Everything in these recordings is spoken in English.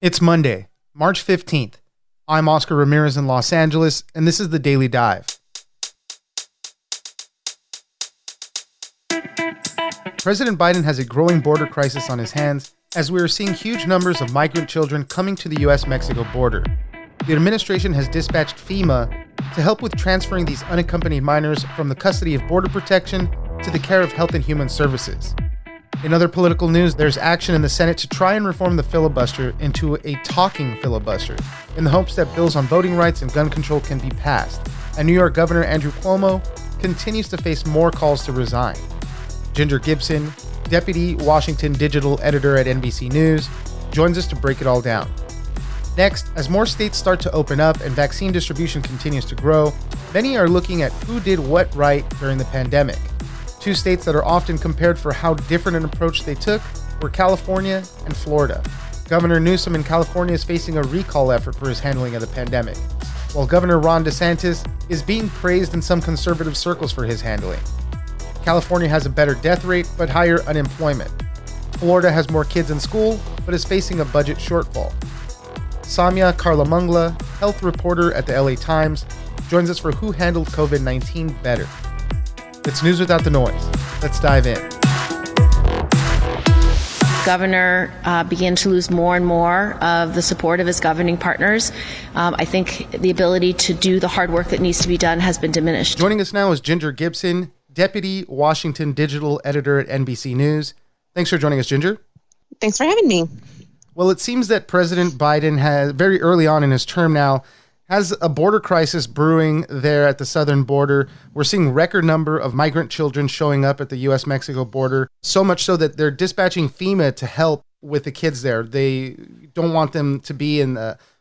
It's Monday, March 15th. I'm Oscar Ramirez in Los Angeles, and this is The Daily Dive. President Biden has a growing border crisis on his hands as we are seeing huge numbers of migrant children coming to the U.S.-Mexico border. The administration has dispatched FEMA to help with transferring these unaccompanied minors from the custody of Border Protection to the care of Health and Human Services. In other political news, there's action in the Senate to try and reform the filibuster into a talking filibuster in the hopes that bills on voting rights and gun control can be passed. And New York Governor Andrew Cuomo continues to face more calls to resign. Ginger Gibson, Deputy Washington Digital Editor at NBC News, joins us to break it all down. Next, as more states start to open up and vaccine distribution continues to grow, many are looking at who did what right during the pandemic. Two states that are often compared for how different an approach they took were California and Florida. Governor Newsom in California is facing a recall effort for his handling of the pandemic, while Governor Ron DeSantis is being praised in some conservative circles for his handling. California has a better death rate, but higher unemployment. Florida has more kids in school, but is facing a budget shortfall. Soumya Karlamangla, health reporter at the LA Times, joins us for Who Handled COVID-19 Better? It's news without the noise. Let's dive in. Governor began to lose more and more of the support of his governing partners. I think the ability to do the hard work that needs to be done has been diminished. Joining us now is Ginger Gibson, Deputy Washington Digital Editor at NBC News. Thanks for joining us, Ginger. Thanks for having me. Well, it seems that President Biden has, very early on in his term now, has a border crisis brewing there at the southern border. We're seeing record number of migrant children showing up at the U.S.-Mexico border, so much so that they're dispatching FEMA to help with the kids there. They don't want them to be in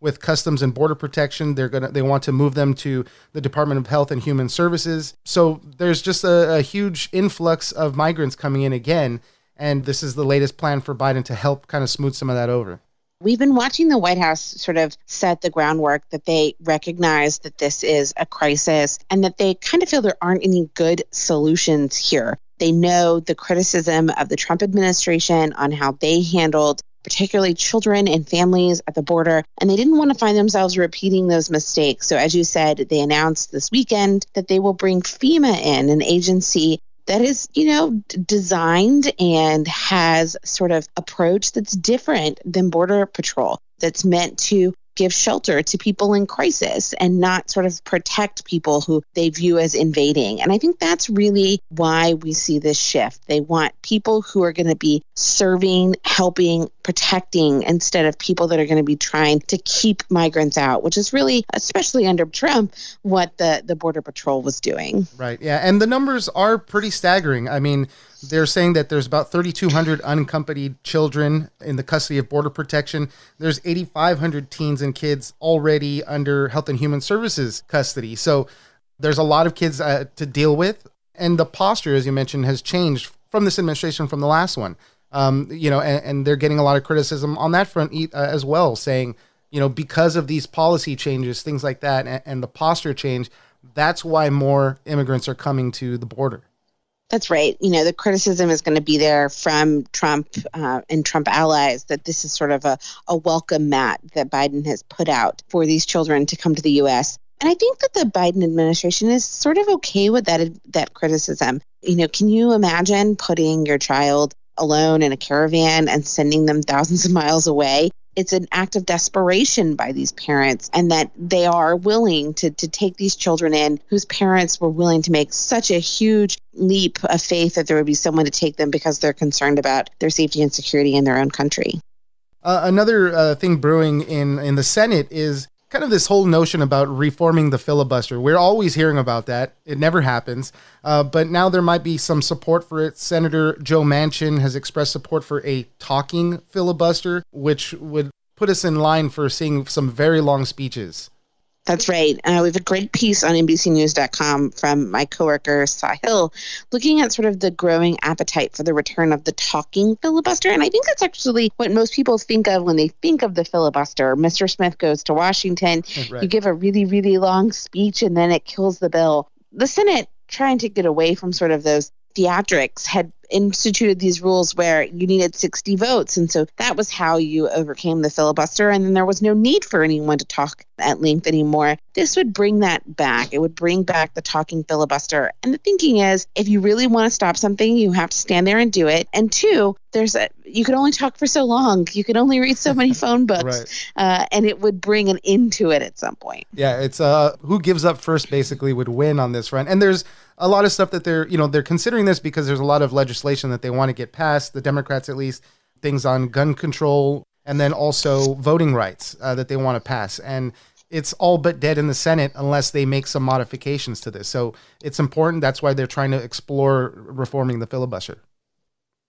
with Customs and Border Protection. They want to move them to the Department of Health and Human Services. So there's just a huge influx of migrants coming in again, and this is the latest plan for Biden to help kind of smooth some of that over. We've been watching the White House sort of set the groundwork that they recognize that this is a crisis and that they kind of feel there aren't any good solutions here. They know the criticism of the Trump administration on how they handled particularly children and families at the border, and they didn't want to find themselves repeating those mistakes. So as you said, they announced this weekend that they will bring FEMA in, an agency that is, designed and has sort of approach that's different than Border Patrol, that's meant to give shelter to people in crisis and not sort of protect people who they view as invading. And I think that's really why we see this shift. They want people who are going to be serving, helping, protecting, instead of people that are going to be trying to keep migrants out, which is really, especially under Trump, what the Border Patrol was doing. Right. Yeah. And the numbers are pretty staggering. I mean, they're saying that there's about 3,200 unaccompanied children in the custody of Border Protection. There's 8,500 teens and kids already under Health and Human Services custody. So there's a lot of kids to deal with. And the posture, as you mentioned, has changed from this administration from the last one. And they're getting a lot of criticism on that front as well, saying, because of these policy changes, things like that, and the posture change, that's why more immigrants are coming to the border. That's right. The criticism is going to be there from Trump and Trump allies that this is sort of a welcome mat that Biden has put out for these children to come to the U.S. And I think that the Biden administration is sort of okay with that criticism. Can you imagine putting your child alone in a caravan and sending them thousands of miles away? It's an act of desperation by these parents, and that they are willing to take these children in whose parents were willing to make such a huge leap of faith that there would be someone to take them because they're concerned about their safety and security in their own country. Another thing brewing in the Senate is kind of this whole notion about reforming the filibuster. We're always hearing about that. It never happens. But now there might be some support for it. Senator Joe Manchin has expressed support for a talking filibuster, which would put us in line for seeing some very long speeches. That's right. We have a great piece on NBCnews.com from my coworker, Sahil, looking at sort of the growing appetite for the return of the talking filibuster. And I think that's actually what most people think of when they think of the filibuster. Mr. Smith goes to Washington. Right. You give a really, really long speech, and then it kills the bill. The Senate, trying to get away from sort of those theatrics, had instituted these rules where you needed 60 votes. And so that was how you overcame the filibuster. And then there was no need for anyone to talk at length anymore. This would bring that back. It would bring back the talking filibuster. And the thinking is, if you really want to stop something, you have to stand there and do it. And two, you could only talk for so long. You could only read so many phone books, right. And it would bring an end to it at some point. Yeah, it's who gives up first basically would win on this run. And there's a lot of stuff that they're considering this because there's a lot of legislation that they want to get passed, the Democrats at least, things on gun control and then also voting rights that they want to pass. And it's all but dead in the Senate unless they make some modifications to this. So it's important. That's why they're trying to explore reforming the filibuster.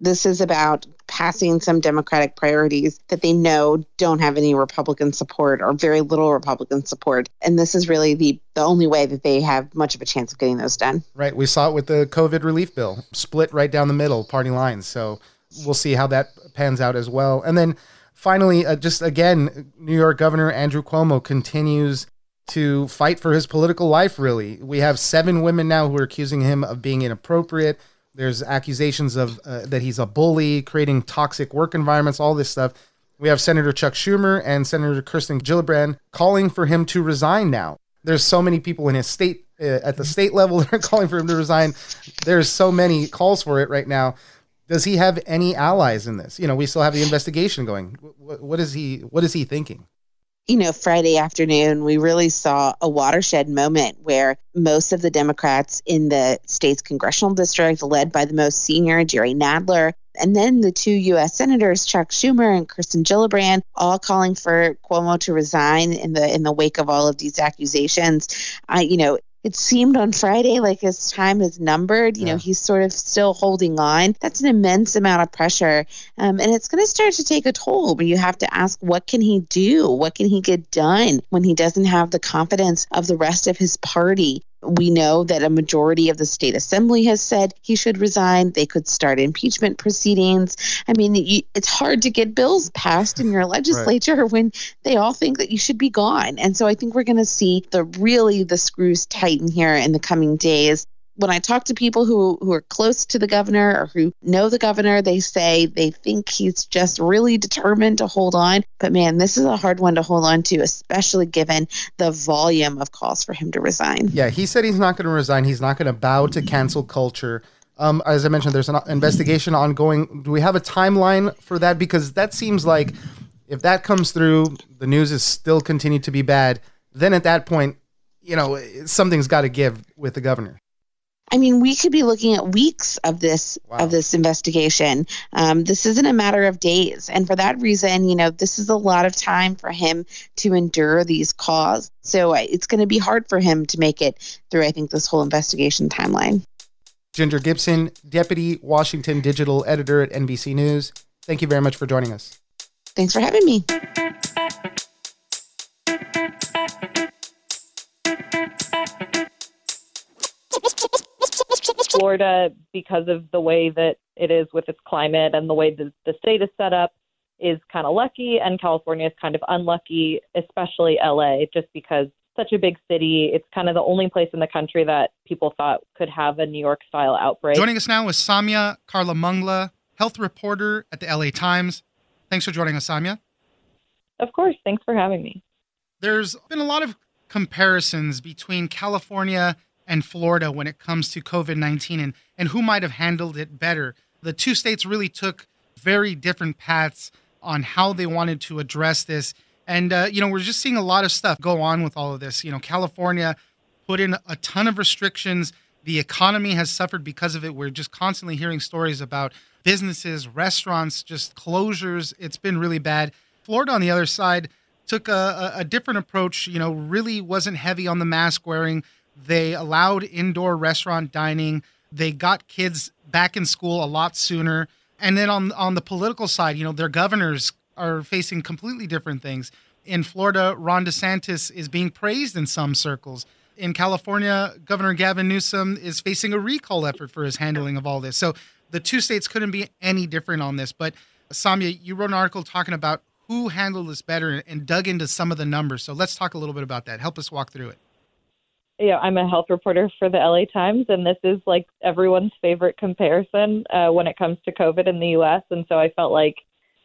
This is about passing some Democratic priorities that they know don't have any Republican support or very little Republican support. And this is really the only way that they have much of a chance of getting those done. Right. We saw it with the COVID relief bill, split right down the middle, party lines. So we'll see how that pans out as well. And then finally, just again, New York Governor Andrew Cuomo continues to fight for his political life, really. We have 7 women now who are accusing him of being inappropriate. There's accusations of that he's a bully, creating toxic work environments, all this stuff. We have Senator Chuck Schumer and Senator Kirsten Gillibrand calling for him to resign now. There's so many people in his state, at the state level, that are calling for him to resign. There's so many calls for it right now. Does he have any allies in this? You know, we still have the investigation going. What is he thinking? You know, Friday afternoon, we really saw a watershed moment where most of the Democrats in the state's congressional district, led by the most senior, Jerry Nadler, and then the 2 U.S. senators, Chuck Schumer and Kirsten Gillibrand, all calling for Cuomo to resign in the wake of all of these accusations. It seemed on Friday like his time is numbered. You know, he's sort of still holding on. That's an immense amount of pressure. And it's going to start to take a toll. But you have to ask, what can he do? What can he get done when he doesn't have the confidence of the rest of his party? We know that a majority of the state assembly has said he should resign. They could start impeachment proceedings. I mean, it's hard to get bills passed in your legislature right. when they all think that you should be gone. And so I think we're going to see the screws tighten here in the coming days. When I talk to people who are close to the governor or who know the governor, they say they think he's just really determined to hold on. But man, this is a hard one to hold on to, especially given the volume of calls for him to resign. Yeah, he said he's not going to resign. He's not going to bow to cancel culture. As I mentioned, there's an investigation ongoing. Do we have a timeline for that? Because that seems like if that comes through, the news is still continued to be bad. Then at that point, you know, something's got to give with the governor. I mean, we could be looking at weeks of this wow. of this investigation. This isn't a matter of days. And for that reason, you know, this is a lot of time for him to endure these calls. So it's going to be hard for him to make it through, I think, this whole investigation timeline. Ginger Gibson, Deputy Washington Digital Editor at NBC News. Thank you very much for joining us. Thanks for having me. Florida, because of the way that it is with its climate and the way that the state is set up, is kind of lucky, and California is kind of unlucky, especially LA, just because such a big city. It's kind of the only place in the country that people thought could have a New York-style outbreak. Joining us now is Soumya Karlamangla, health reporter at the LA Times. Thanks for joining us, Soumya. Of course. Thanks for having me. There's been a lot of comparisons between California and Florida when it comes to COVID-19 and who might have handled it better. The 2 states really took very different paths on how they wanted to address this. And, we're just seeing a lot of stuff go on with all of this. You know, California put in a ton of restrictions. The economy has suffered because of it. We're just constantly hearing stories about businesses, restaurants, just closures. It's been really bad. Florida, on the other side, took a different approach, you know, really wasn't heavy on the mask wearing. They allowed indoor restaurant dining. They got kids back in school a lot sooner. And then on the political side, you know, their governors are facing completely different things. In Florida, Ron DeSantis is being praised in some circles. In California, Governor Gavin Newsom is facing a recall effort for his handling of all this. So the 2 states couldn't be any different on this. But Soumya, you wrote an article talking about who handled this better and dug into some of the numbers. So let's talk a little bit about that. Help us walk through it. you know, I'm a health reporter for the LA Times, and this is like everyone's favorite comparison when it comes to COVID in the U.S. And so I felt like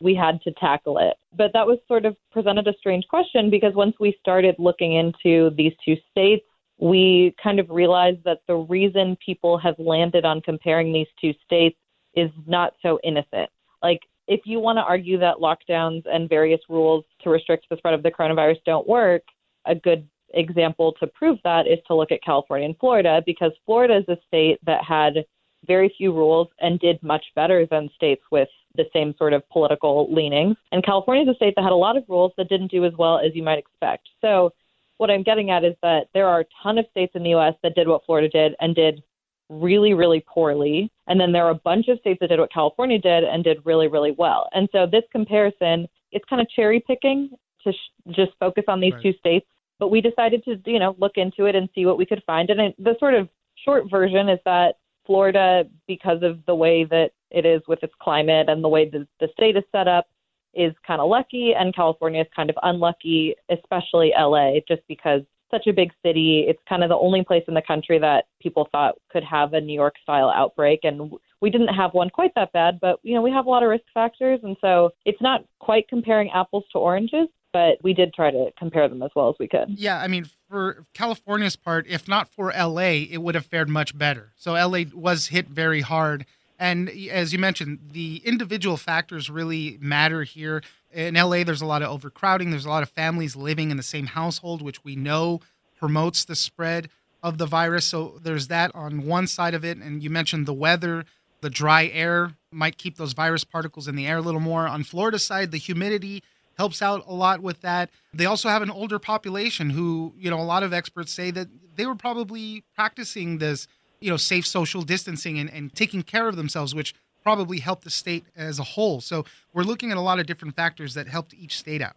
we had to tackle it. But that was sort of presented a strange question, because once we started looking into these two states, we kind of realized that the reason people have landed on comparing these two states is not so innocent. Like, if you want to argue that lockdowns and various rules to restrict the spread of the coronavirus don't work, a good example to prove that is to look at California and Florida, because Florida is a state that had very few rules and did much better than states with the same sort of political leanings. And California is a state that had a lot of rules that didn't do as well as you might expect. So what I'm getting at is that there are a ton of states in the U.S. that did what Florida did and did really, really poorly. And then there are a bunch of states that did what California did and did really, really well. And so this comparison, it's kind of cherry picking to just focus on these two states. But we decided to, you know, look into it and see what we could find. And the sort of short version is that Florida, because of the way that it is with its climate and the way the state is set up, is kind of lucky, and California is kind of unlucky, especially LA, just because such a big city. It's kind of the only place in the country that people thought could have a New York style outbreak. And we didn't have one quite that bad, but, you know, we have a lot of risk factors. And so it's not quite comparing apples to oranges, but we did try to compare them as well as we could. Yeah, I mean, for California's part, if not for LA, it would have fared much better. So LA was hit very hard. And as you mentioned, the individual factors really matter here. In LA, there's a lot of overcrowding. There's a lot of families living in the same household, which we know promotes the spread of the virus. So there's that on one side of it. And you mentioned the weather. The dry air might keep those virus particles in the air a little more. On Florida's side, the humidity helps out a lot with that. They also have an older population who, you know, a lot of experts say that they were probably practicing this, you know, safe social distancing and taking care of themselves, which probably helped the state as a whole. So we're looking at a lot of different factors that helped each state out.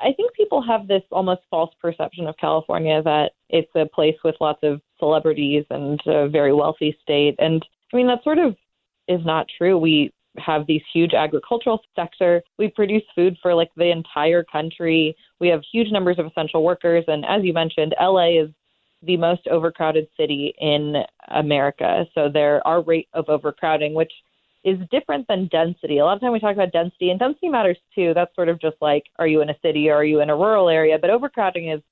I think people have this almost false perception of California that it's a place with lots of celebrities and a very wealthy state. And I mean, that sort of is not true. We have these huge agricultural sector. We produce food for like the entire country. We have huge numbers of essential workers. And as you mentioned, LA is the most overcrowded city in America. So there our rate of overcrowding, which is different than density. A lot of time we talk about density, and density matters too. That's sort of just like, are you in a city or are you in a rural area? But overcrowding is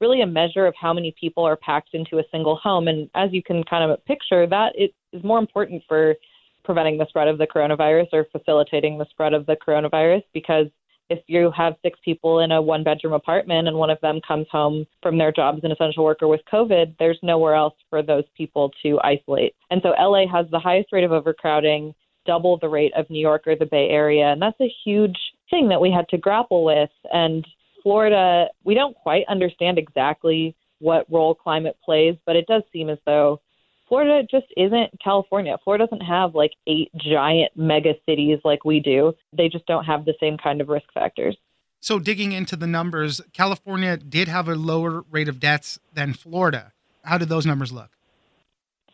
really a measure of how many people are packed into a single home. And as you can kind of picture, that it is more important for preventing the spread of the coronavirus or facilitating the spread of the coronavirus, because if you have six people in a one-bedroom apartment and one of them comes home from their job as an essential worker with COVID, there's nowhere else for those people to isolate. And so LA has the highest rate of overcrowding, double the rate of New York or the Bay Area. And that's a huge thing that we had to grapple with. And Florida, we don't quite understand exactly what role climate plays, but it does seem as though Florida just isn't California. Florida doesn't have like eight giant mega cities like we do. They just don't have the same kind of risk factors. So digging into the numbers, California did have a lower rate of deaths than Florida. How did those numbers look?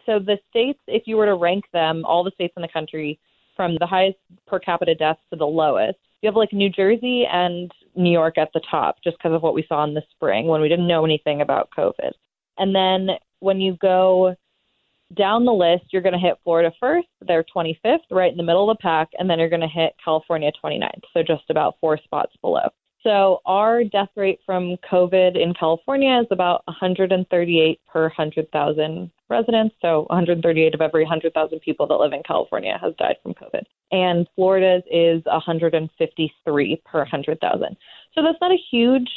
So the states, if you were to rank them, all the states in the country from the highest per capita deaths to the lowest, you have like New Jersey and New York at the top, just because of what we saw in the spring when we didn't know anything about COVID. And then when you go down the list, you're going to hit Florida first. They're 25th, right in the middle of the pack. And then you're going to hit California 29th. So just about four spots below. So our death rate from COVID in California is about 138 per 100,000 residents. So 138 of every 100,000 people that live in California has died from COVID. And Florida's is 153 per 100,000. So that's not a huge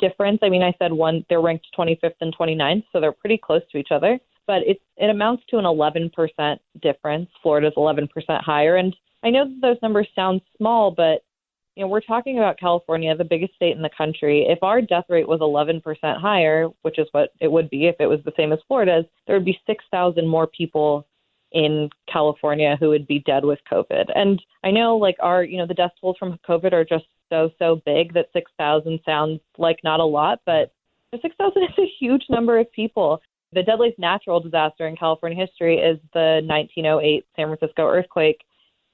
difference. I mean, I said one, they're ranked 25th and 29th, so they're pretty close to each other. But it amounts to an 11% difference. Florida's 11% higher. And I know that those numbers sound small, but you know, we're talking about California, the biggest state in the country. If our death rate was 11% higher, which is what it would be if it was the same as Florida's, there would be 6,000 more people in California who would be dead with COVID. And I know like our, you know, the death tolls from COVID are just so big that 6,000 sounds like not a lot, but 6,000 is a huge number of people. The deadliest natural disaster in California history is the 1908 San Francisco earthquake.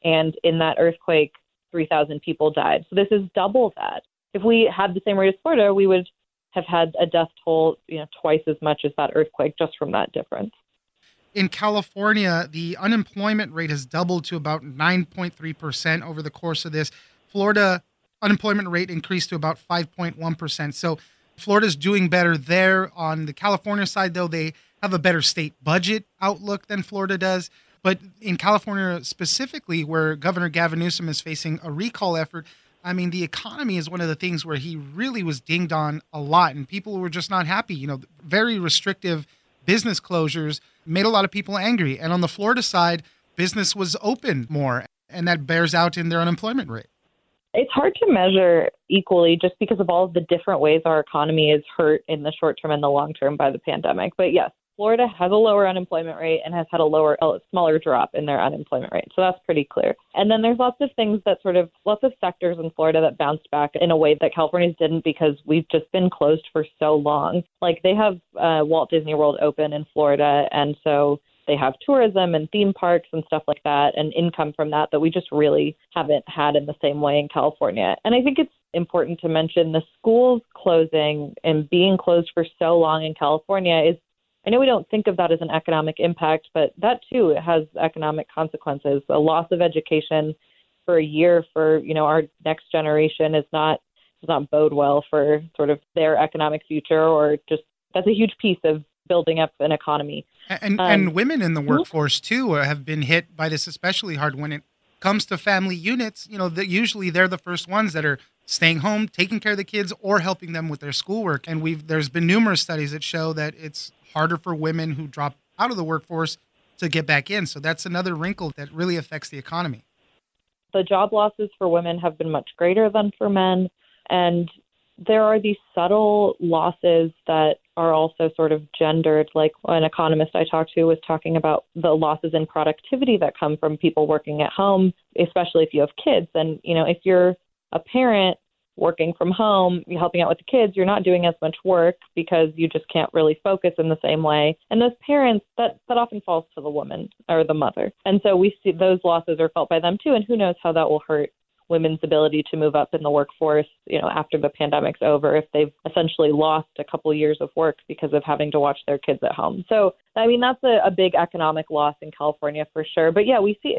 And in that earthquake, 3,000 people died. So this is double that. If we had the same rate as Florida, we would have had a death toll, twice as much as that earthquake just from that difference. In California, the unemployment rate has doubled to about 9.3% over the course of this. Florida unemployment rate increased to about 5.1%. So Florida's doing better there. On the California side, though, they have a better state budget outlook than Florida does. But in California specifically, where Governor Gavin Newsom is facing a recall effort, the economy is one of the things where he really was dinged on a lot, and people were just not happy. Very restrictive business closures made a lot of people angry. And on the Florida side, business was open more, and that bears out in their unemployment rate. It's hard to measure equally just because of all of the different ways our economy is hurt in the short term and the long term by the pandemic. But yes, Florida has a lower unemployment rate and has had a smaller drop in their unemployment rate. So that's pretty clear. And then there's lots of things that lots of sectors in Florida that bounced back in a way that California's didn't because we've just been closed for so long. Like they have Walt Disney World open in Florida. And so they have tourism and theme parks and stuff like that and income from that we just really haven't had in the same way in California. And I think it's important to mention the schools closing and being closed for so long in California is, I know we don't think of that as an economic impact, but that too has economic consequences. A loss of education for a year for, our next generation does not bode well for sort of their economic future, or just that's a huge piece of building up an economy. And women in the workforce too have been hit by this especially hard when it comes to family units. Usually they're the first ones that are staying home, taking care of the kids, or helping them with their schoolwork. And there's been numerous studies that show that it's harder for women who drop out of the workforce to get back in. So that's another wrinkle that really affects the economy. The job losses for women have been much greater than for men. And there are these subtle losses that are also sort of gendered. Like an economist I talked to was talking about the losses in productivity that come from people working at home, especially if you have kids. And, if you're a parent working from home, helping out with the kids, you're not doing as much work because you just can't really focus in the same way. And those parents, that often falls to the woman or the mother. And so we see those losses are felt by them too. And who knows how that will hurt women's ability to move up in the workforce, after the pandemic's over, if they've essentially lost a couple years of work because of having to watch their kids at home. So, that's a big economic loss in California for sure. But yeah, we see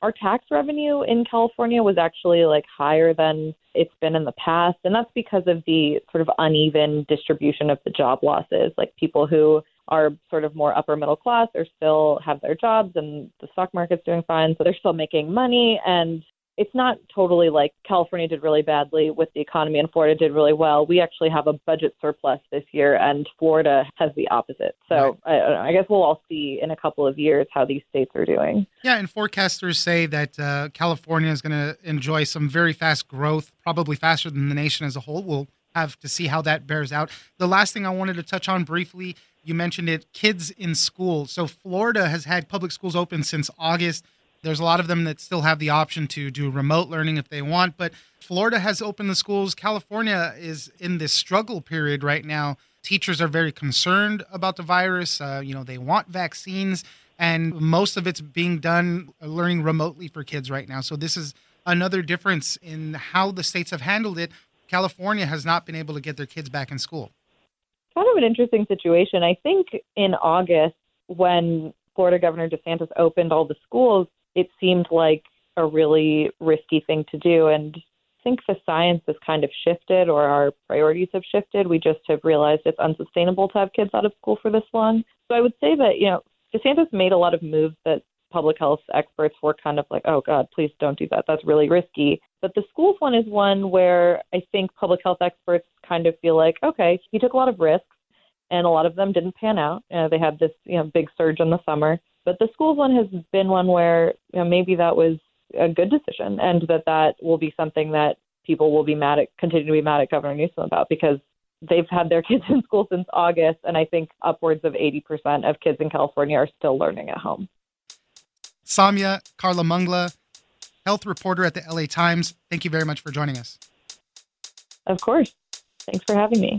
our tax revenue in California was actually higher than it's been in the past. And that's because of the sort of uneven distribution of the job losses, like people who are sort of more upper middle class or still have their jobs and the stock market's doing fine. So they're still making money. And it's not totally like California did really badly with the economy and Florida did really well. We actually have a budget surplus this year and Florida has the opposite. So right. I guess we'll all see in a couple of years how these states are doing. Yeah, and forecasters say that California is going to enjoy some very fast growth, probably faster than the nation as a whole. We'll have to see how that bears out. The last thing I wanted to touch on briefly, you mentioned it, kids in school. So Florida has had public schools open since August. There's a lot of them that still have the option to do remote learning if they want, but Florida has opened the schools. California is in this struggle period right now. Teachers are very concerned about the virus. They want vaccines, and most of it's being done learning remotely for kids right now. So this is another difference in how the states have handled it. California has not been able to get their kids back in school. Kind of an interesting situation. I think in August, when Florida Governor DeSantis opened all the schools, it seemed like a really risky thing to do. And I think the science has kind of shifted, or our priorities have shifted. We just have realized it's unsustainable to have kids out of school for this long. So I would say that, DeSantis made a lot of moves that public health experts were kind of like, oh, God, please don't do that. That's really risky. But the schools one is one where I think public health experts kind of feel like, okay, he took a lot of risks and a lot of them didn't pan out. They had this big surge in the summer. But the schools one has been one where maybe that was a good decision, and that will be something that people will be continue to be mad at Governor Newsom about, because they've had their kids in school since August, and I think upwards of 80% of kids in California are still learning at home. Soumya Karlamangla, health reporter at the LA Times, thank you very much for joining us. Of course. Thanks for having me.